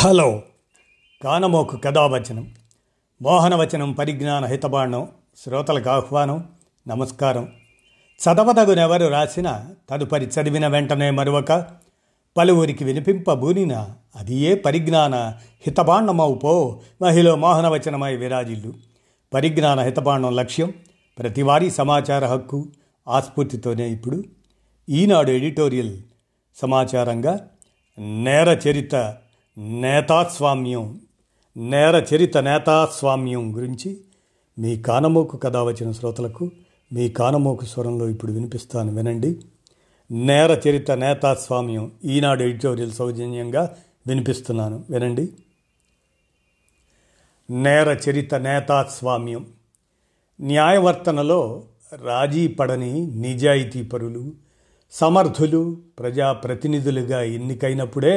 Hello కానమోకు కథావచనం మోహనవచనం పరిజ్ఞాన హితబాణం శ్రోతలకు ఆహ్వానం. నమస్కారం. చదవదగునెవరు రాసిన తదుపరి చదివిన వెంటనే మరొక పలువురికి వినిపింపబూనిన అది ఏ పరిజ్ఞాన హితబాండమవు పో మహిళ మోహనవచనమై విరాజిల్లు. పరిజ్ఞాన హితబాండం లక్ష్యం ప్రతివారీ సమాచార హక్కు. ఆస్ఫూర్తితోనే ఇప్పుడు ఈనాడు ఎడిటోరియల్ సమాచారంగా నేర చరిత నేతాస్వామ్యం గురించి మీ కానమోకు కథ వచ్చిన శ్రోతలకు మీ కానమోకు స్వరంలో ఇప్పుడు వినిపిస్తాను, వినండి. నేర చరిత నేతాస్వామ్యం ఈనాడు ఎడిటోరియల్ సౌజన్యంగా వినిపిస్తున్నాను, వినండి. నేర చరిత నేతాస్వామ్యం. న్యాయవర్తనలో రాజీ పడని నిజాయితీ పరులు, సమర్థులు ప్రజాప్రతినిధులుగా ఎన్నికైనప్పుడే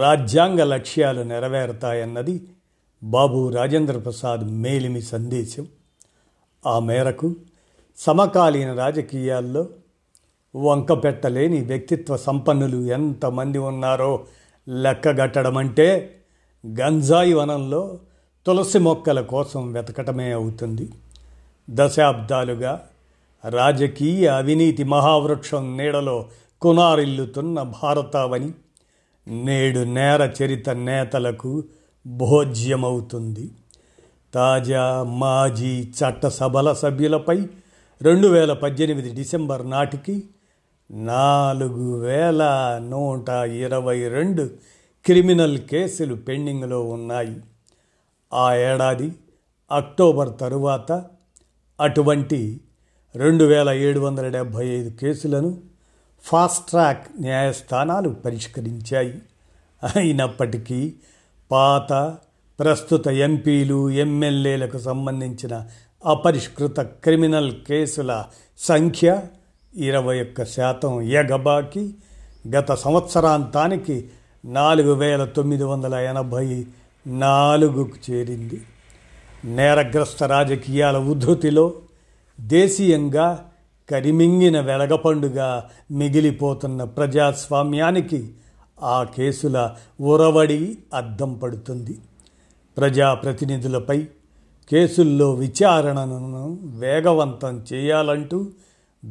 రాజ్యాంగ లక్ష్యాలు నెరవేరుతాయన్నది బాబు రాజేంద్ర ప్రసాద్ మేలిమి సందేశం. ఆ మేరకు సమకాలీన రాజకీయాల్లో వంకపెట్టలేని వ్యక్తిత్వ సంపన్నులు ఎంతమంది ఉన్నారో లెక్కగట్టడమంటే గంజాయి వనంలో తులసి మొక్కల కోసం వెతకటమే అవుతుంది. దశాబ్దాలుగా రాజకీయ అవినీతి మహావృక్షం నీడలో కునారిల్లుతున్న భారతావని నేడు నేర చరిత నేతలకు భోజ్యమవుతుంది. తాజా మాజీ చట్టసభల సభ్యులపై 2018 డిసెంబర్ నాటికి 4122 క్రిమినల్ కేసులు పెండింగ్లో ఉన్నాయి. ఆ ఏడాది అక్టోబర్ తరువాత అటువంటి 2775 కేసులను ఫాస్ట్ ట్రాక్ న్యాయస్థానాలు పరిష్కరించాయి. అయినప్పటికీ పాత ప్రస్తుత ఎంపీలు, ఎమ్మెల్యేలకు సంబంధించిన అపరిష్కృత క్రిమినల్ కేసుల సంఖ్య 21% ఎగబాకి గత సంవత్సరాంతానికి 4984కు చేరింది. నేరగ్రస్త రాజకీయాల ఉద్ధృతిలో దేశీయంగా కరిమింగిన వెలగపండుగా మిగిలిపోతున్న ప్రజాస్వామ్యానికి ఆ కేసుల ఉరవడి అద్దం పడుతుంది. ప్రజాప్రతినిధులపై కేసుల్లో విచారణను వేగవంతం చేయాలంటూ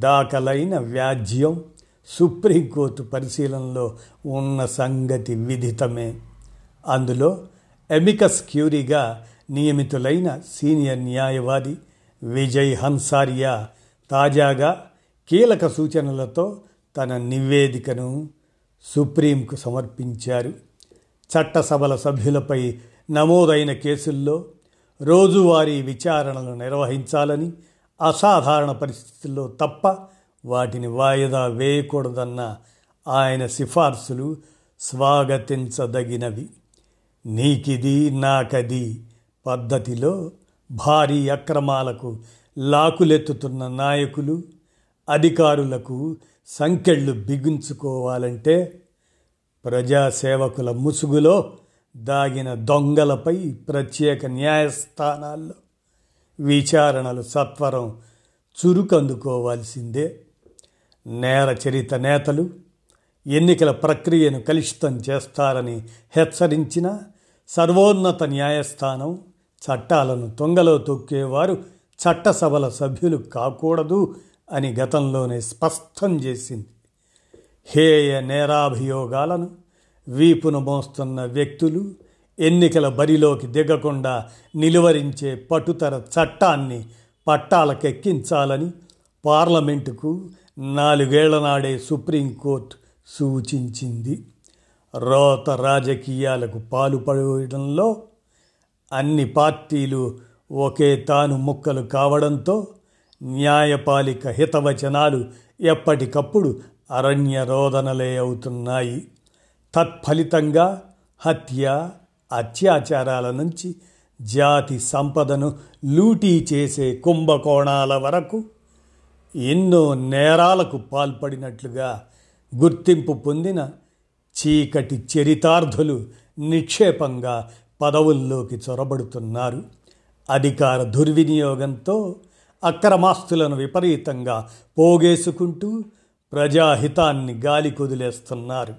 దాఖలైన వ్యాజ్యం సుప్రీంకోర్టు పరిశీలనలో ఉన్న సంగతి విదితమే. అందులో ఎమికస్ క్యూరీగా నియమితులైన సీనియర్ న్యాయవాది విజయ్ హన్సారియా తాజాగా కీలక సూచనలతో తన నివేదికను సుప్రీంకు సమర్పించారు. చట్టసభల సభ్యులపై నమోదైన కేసుల్లో రోజువారీ విచారణలు నిర్వహించాలని, అసాధారణ పరిస్థితుల్లో తప్ప వాటిని వాయిదా వేయకూడదన్న ఆయన సిఫార్సులు స్వాగతించదగినవి. నీకిది నాకది పద్ధతిలో భారీ అక్రమాలకు లాకులెత్తుతున్న నాయకులు, అధికారులకు సంకెళ్ళు బిగించుకోవాలంటే ప్రజాసేవకుల ముసుగులో దాగిన దొంగలపై ప్రత్యేక న్యాయస్థానాల్లో విచారణలు సత్వరం చురుకందుకోవాల్సిందే. నేర చరిత నేతలు ఎన్నికల ప్రక్రియను కలుషితం చేస్తారని హెచ్చరించిన సర్వోన్నత న్యాయస్థానం చట్టాలను తొంగలో తొక్కేవారు చట్టసభల సభ్యులు కాకూడదు అని గతంలోనే స్పష్టం చేసింది. హేయ నేరాభియోగాలను వీపును మోస్తున్న వ్యక్తులు ఎన్నికల బరిలోకి దిగకుండా నిలువరించే పట్టుతర చట్టాన్ని పట్టాలకెక్కించాలని పార్లమెంటుకు 4 ఏళ్ల నాడే సుప్రీంకోర్టు సూచించింది. రోత రాజకీయాలకు పాల్పడడంలో అన్ని పార్టీలు ఒకే తాను ముక్కలు కావడంతో న్యాయపాలిక హితవచనాలు ఎప్పటికప్పుడు అరణ్య రోదనలే అవుతున్నాయి. తత్ఫలితంగా హత్య, అత్యాచారాల నుంచి జాతి సంపదను లూటీ చేసే కుంభకోణాల వరకు ఎన్నో నేరాలకు పాల్పడినట్లుగా గుర్తింపు పొందిన చీకటి చరితార్థులు నిక్షేపంగా పదవుల్లోకి చొరబడుతున్నారు. అధికార దుర్వినియోగంతో అక్రమాస్తులను విపరీతంగా పోగేసుకుంటూ ప్రజాహితాన్ని గాలికొదిలేస్తున్నారు.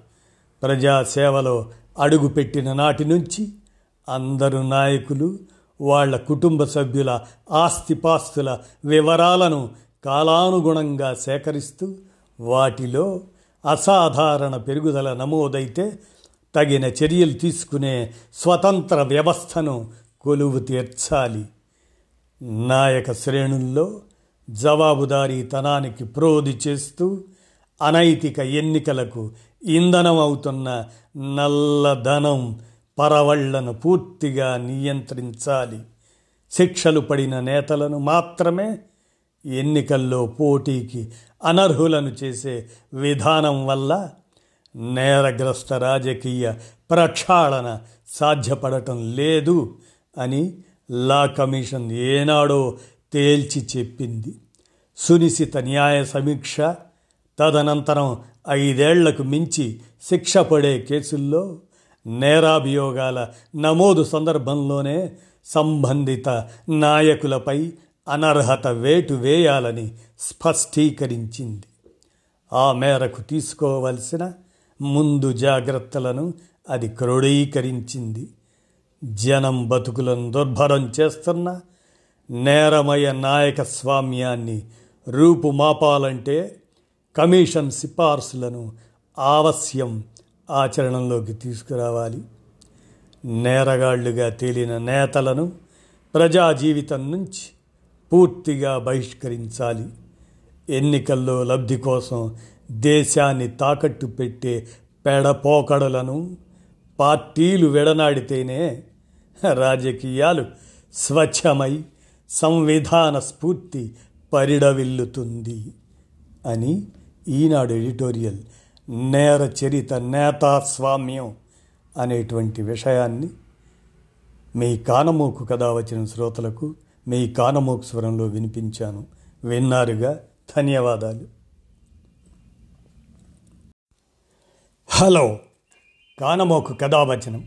ప్రజాసేవలో అడుగుపెట్టిన నాటి నుంచి అందరు నాయకులు వాళ్ల కుటుంబ సభ్యుల ఆస్తిపాస్తుల వివరాలను కాలానుగుణంగా సేకరిస్తూ వాటిలో అసాధారణ పెరుగుదల నమోదైతే తగిన చర్యలు తీసుకునే స్వతంత్ర వ్యవస్థను కొలువు తీర్చాలి. నాయక శ్రేణుల్లో జవాబుదారీతనానికి ప్రోధి చేస్తూ అనైతిక ఎన్నికలకు ఇంధనం అవుతున్న నల్లధనం పరవళ్లను పూర్తిగా నియంత్రించాలి. శిక్షలు పడిన నేతలను మాత్రమే ఎన్నికల్లో పోటీకి అనర్హులను చేసే విధానం వల్ల నేరగ్రస్త రాజకీయ ప్రక్షాళన సాధ్యపడటం లేదు అని లా కమిషన్ ఏనాడో తేల్చి చెప్పింది. సునిశిత న్యాయ సమీక్ష, తదనంతరం 5 ఏళ్లకు మించి శిక్ష పడే కేసుల్లో నేరాభియోగాల నమోదు సందర్భంలోనే సంబంధిత నాయకులపై అనర్హత వేటు వేయాలని స్పష్టీకరించింది. ఆ మేరకు తీసుకోవలసిన ముందు జాగ్రత్తలను అది క్రోడీకరించింది. జనం బతుకులను దుర్భరం చేస్తున్న నేరమయ నాయకస్వామ్యాన్ని రూపుమాపాలంటే కమిషన్ సిఫార్సులను ఆవశ్యం ఆచరణలోకి తీసుకురావాలి. నేరగాళ్లుగా తేలిన నేతలను ప్రజా జీవితం నుంచి పూర్తిగా బహిష్కరించాలి. ఎన్నికల్లో లబ్ధి కోసం దేశాన్ని తాకట్టు పెట్టే పెడపోకడలను పార్టీలు విడనాడితేనే రాజకీయాలు స్వచ్ఛమై సంవిధాన స్ఫూర్తి పరిడవిల్లుతుంది అని ఈనాడు ఎడిటోరియల్ నేర చరిత నేతాస్వామ్యం అనేటువంటి విషయాన్ని మీ కానమోకు కథ వచ్చిన శ్రోతలకు మీ కానమోకు స్వరంలో వినిపించాను. విన్నారుగా, ధన్యవాదాలు. హలో, కానమోకు కథావచనం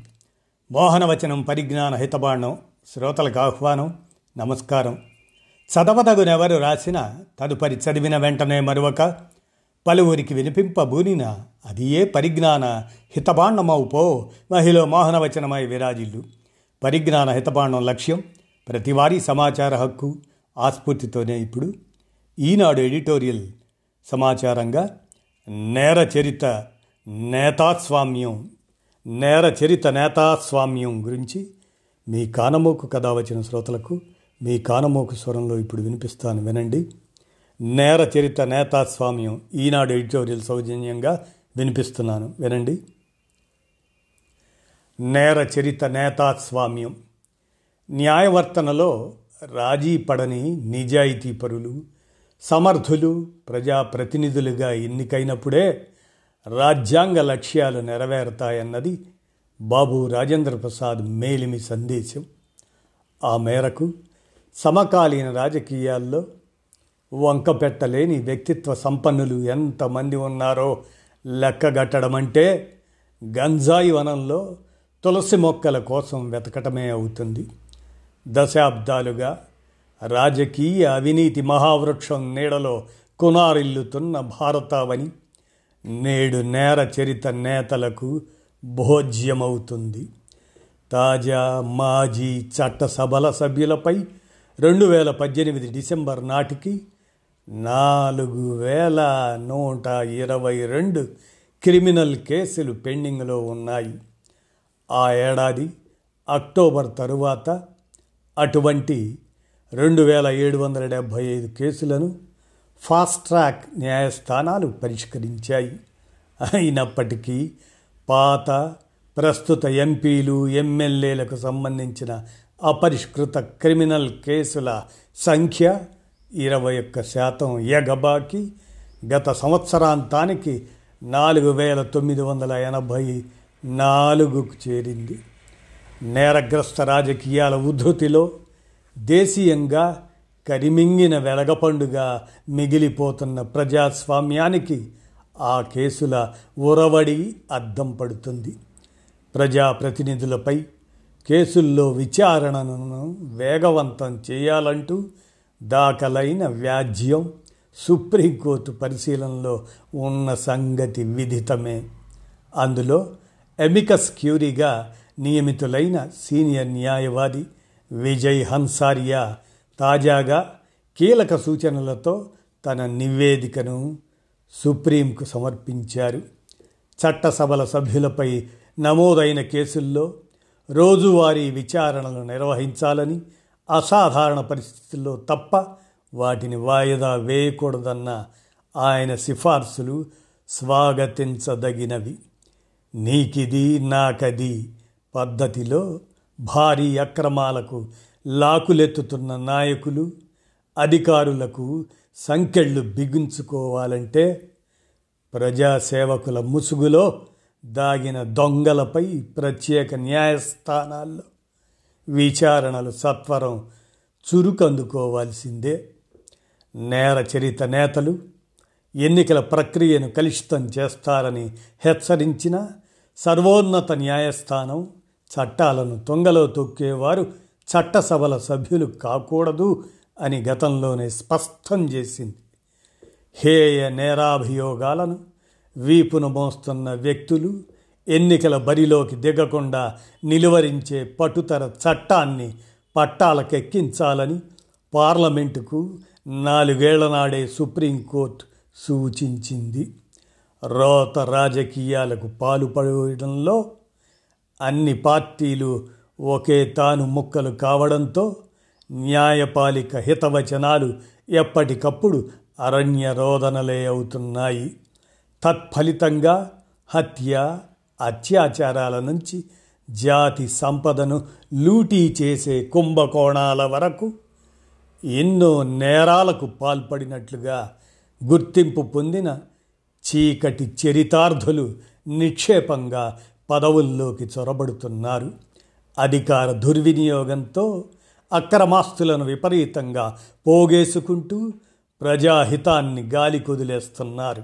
మోహనవచనం పరిజ్ఞాన హితబాణం శ్రోతలకు ఆహ్వానం, నమస్కారం. చదవదగునెవరు రాసిన తదుపరి చదివిన వెంటనే మరొక పలువురికి వినిపింపబూనిన అది ఏ పరిజ్ఞాన హితబాండమవు పో మహిళ మోహనవచనమై విరాజిల్లు. పరిజ్ఞాన హితబాండం లక్ష్యం ప్రతివారీ సమాచార హక్కు. ఆ స్ఫూర్తితోనే ఇప్పుడు ఈనాడు ఎడిటోరియల్ సమాచారంగా నేర చరిత నేతాస్వామ్యం గురించి మీ కానమోకు కథ వచ్చిన శ్రోతలకు మీ కానమోకు స్వరంలో ఇప్పుడు వినిపిస్తాను, వినండి. నేర చరిత నేతాస్వామ్యం ఈనాడు ఎడిటోరియల్ సౌజన్యంగా వినిపిస్తున్నాను, వినండి. నేర చరిత నేతాస్వామ్యం. న్యాయవర్తనలో రాజీ పడని నిజాయితీ పరులు, సమర్థులు ప్రజాప్రతినిధులుగా ఎన్నికైనప్పుడే రాజ్యాంగ లక్ష్యాలు నెరవేరుతాయన్నది బాబు రాజేంద్ర ప్రసాద్ మేలిమి సందేశం. ఆ మేరకు సమకాలీన రాజకీయాల్లో వంకపెట్టలేని వ్యక్తిత్వ సంపన్నులు ఎంతమంది ఉన్నారో లెక్కగట్టడం అంటే గంజాయి వనంలో తులసి మొక్కల కోసం వెతకటమే అవుతుంది. దశాబ్దాలుగా రాజకీయ అవినీతి మహావృక్షం నీడలో కునారిల్లుతున్న భారతావని నేడు నేర చరిత నేతలకు భోజ్యమవుతుంది. తాజా మాజీ చట్టసభల సభ్యులపై 2018 డిసెంబర్ నాటికి 4122 క్రిమినల్ కేసులు పెండింగ్లో ఉన్నాయి. ఆ ఏడాది అక్టోబర్ తరువాత అటువంటి 2775 కేసులను ఫాస్ట్ ట్రాక్ న్యాయస్థానాలు పరిష్కరించాయి. అయినప్పటికీ పాత ప్రస్తుత ఎంపీలు, ఎమ్మెల్యేలకు సంబంధించిన అపరిష్కృత క్రిమినల్ కేసుల సంఖ్య 21% ఎగబాకి గత సంవత్సరాంతానికి 4984కు చేరింది. నేరగ్రస్త రాజకీయాల ఉద్ధృతిలో దేశీయంగా కరిమింగిన వెలగపండుగా మిగిలిపోతున్న ప్రజాస్వామ్యానికి ఆ కేసుల ఉరవడి అద్దం పడుతుంది. ప్రజాప్రతినిధులపై కేసుల్లో విచారణను వేగవంతం చేయాలంటూ దాఖలైన వ్యాజ్యం సుప్రీంకోర్టు పరిశీలనలో ఉన్న సంగతి విదితమే. అందులో ఎమికస్ క్యూరీగా నియమితులైన సీనియర్ న్యాయవాది విజయ్ హన్సారియా తాజాగా కీలక సూచనలతో తన నివేదికను సుప్రీంకు సమర్పించారు. చట్టసభల సభ్యులపై నమోదైన కేసుల్లో రోజువారీ విచారణలు నిర్వహించాలని, అసాధారణ పరిస్థితుల్లో తప్ప వాటిని వాయిదా వేయకూడదన్న ఆయన సిఫార్సులు స్వాగతించదగినవి. నీకిది నాకది పద్ధతిలో భారీ అక్రమాలకు లాకులెత్తుతున్న నాయకులు, అధికారులకు సంకెళ్ళు బిగించుకోవాలంటే ప్రజాసేవకుల ముసుగులో దాగిన దొంగలపై ప్రత్యేక న్యాయస్థానాల్లో విచారణలు సత్వరం చురుకందుకోవాల్సిందే. నేర చరిత నేతలు ఎన్నికల ప్రక్రియను కలుషితం చేస్తారని హెచ్చరించిన సర్వోన్నత న్యాయస్థానం, చట్టాలను తొంగలో తొక్కేవారు చట్టసభల సభ్యులు కాకూడదు అని గతంలోనే స్పష్టం చేసింది. హేయ నేరాభియోగాలను వీపును మోస్తున్న వ్యక్తులు ఎన్నికల బరిలోకి దిగకుండా నిలువరించే పటుతర చట్టాన్ని పట్టాలకెక్కించాలని పార్లమెంటుకు 4 ఏళ్ల నాడే సుప్రీంకోర్టు సూచించింది. రోత రాజకీయాలకు పాల్పడడంలో అన్ని పార్టీలు ఒకే తాను ముక్కలు కావడంతో న్యాయపాలిక హితవచనాలు ఎప్పటికప్పుడు అరణ్య రోదనలే అవుతున్నాయి. తత్ఫలితంగా హత్య, అత్యాచారాల నుంచి జాతి సంపదను లూటీ చేసే కుంభకోణాల వరకు ఎన్నో నేరాలకు పాల్పడినట్లుగా గుర్తింపు పొందిన చీకటి చరితార్థులు నిక్షేపంగా పదవుల్లోకి చొరబడుతున్నారు. అధికార దుర్వినియోగంతో అక్రమాస్తులను విపరీతంగా పోగేసుకుంటూ ప్రజాహితాన్ని గాలి కొదిలేస్తున్నారు.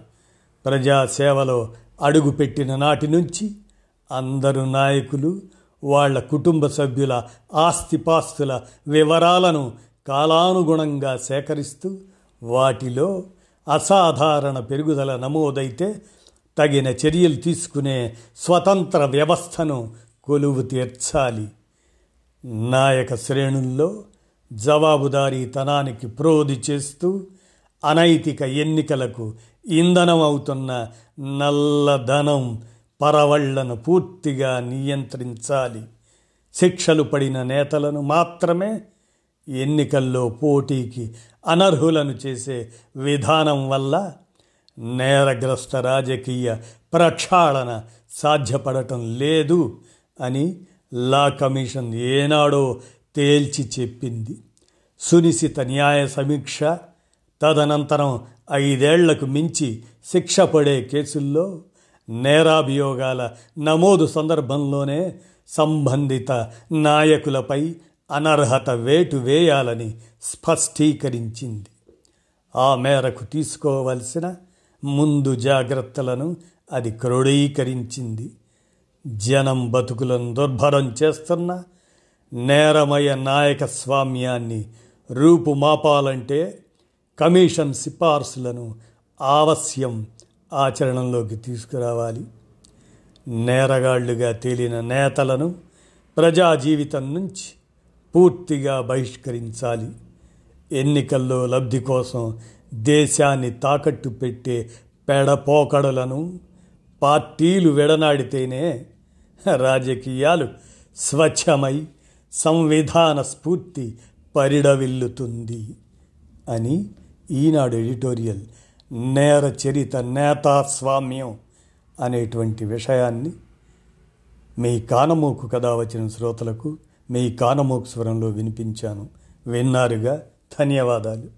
ప్రజాసేవలో అడుగుపెట్టిన నాటి నుంచి అందరు నాయకులు వాళ్ళ కుటుంబ సభ్యుల ఆస్తిపాస్తుల వివరాలను కాలానుగుణంగా సేకరిస్తూ వాటిలో అసాధారణ పెరుగుదల నమోదైతే తగిన చర్యలు తీసుకునే స్వతంత్ర వ్యవస్థను కొలువు తీర్చాలి. నాయక శ్రేణుల్లో జవాబుదారీతనానికి ప్రోధి చేస్తూ అనైతిక ఎన్నికలకు ఇంధనం అవుతున్న నల్లధనం పరవళ్లను పూర్తిగా నియంత్రించాలి. శిక్షలు పడిన నేతలను మాత్రమే ఎన్నికల్లో పోటీకి అనర్హులను చేసే విధానం వల్ల నేరగ్రస్త రాజకీయ ప్రక్షాళన సాధ్యపడటం లేదు అని లా కమిషన్ ఏనాడో తేల్చి చెప్పింది. సునిశిత న్యాయ సమీక్ష, తదనంతరం 5 ఏళ్లకు మించి శిక్ష పడే కేసుల్లో నేరాభియోగాల నమోదు సందర్భంలోనే సంబంధిత నాయకులపై అనర్హత వేటు వేయాలని స్పష్టీకరించింది. ఆ మేరకు తీసుకోవలసిన ముందు జాగ్రత్తలను అది క్రోడీకరించింది. జనం బతుకులను దుర్భరం చేస్తున్న నేరమయ నాయకస్వామ్యాన్ని రూపుమాపాలంటే కమిషన్ సిఫార్సులను ఆవశ్యం ఆచరణలోకి తీసుకురావాలి. నేరగాళ్లుగా తేలిన నేతలను ప్రజా జీవితం నుంచి పూర్తిగా బహిష్కరించాలి. ఎన్నికల్లో లబ్ధి కోసం దేశాన్ని తాకట్టు పెట్టే పెడపోకడలను పార్టీలు విడనాడితేనే రాజకీయాలు స్వచ్ఛమై సంవిధాన స్ఫూర్తి పరిడవిల్లుతుంది అని ఈనాడు ఎడిటోరియల్ నేర చరిత నేతాస్వామ్యం అనేటువంటి విషయాన్ని మీ కానమోకు కథ వచ్చిన శ్రోతలకు మీ కానమోకు స్వరంలో వినిపించాను. విన్నారుగా. ధన్యవాదాలు.